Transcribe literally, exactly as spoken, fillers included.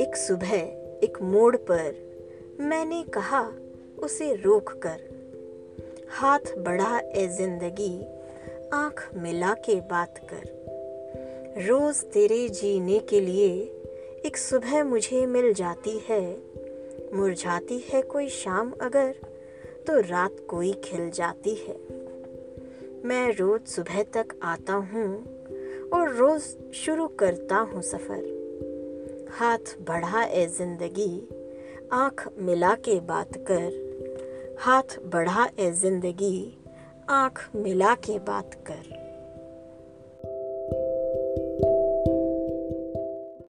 एक सुबह एक मोड़ पर मैंने कहा उसे रोककर, हाथ बढ़ा ए जिंदगी आंख मिला के बात कर। रोज तेरे जीने के लिए एक सुबह मुझे मिल जाती है, मुरझाती है कोई शाम अगर तो रात कोई खिल जाती है। मैं रोज सुबह तक आता हूँ और रोज शुरू करता हूँ सफ़र। हाथ बढ़ा ए जिंदगी आँख मिला के बात कर, हाथ बढ़ा ए जिंदगी आँख मिला के बात कर।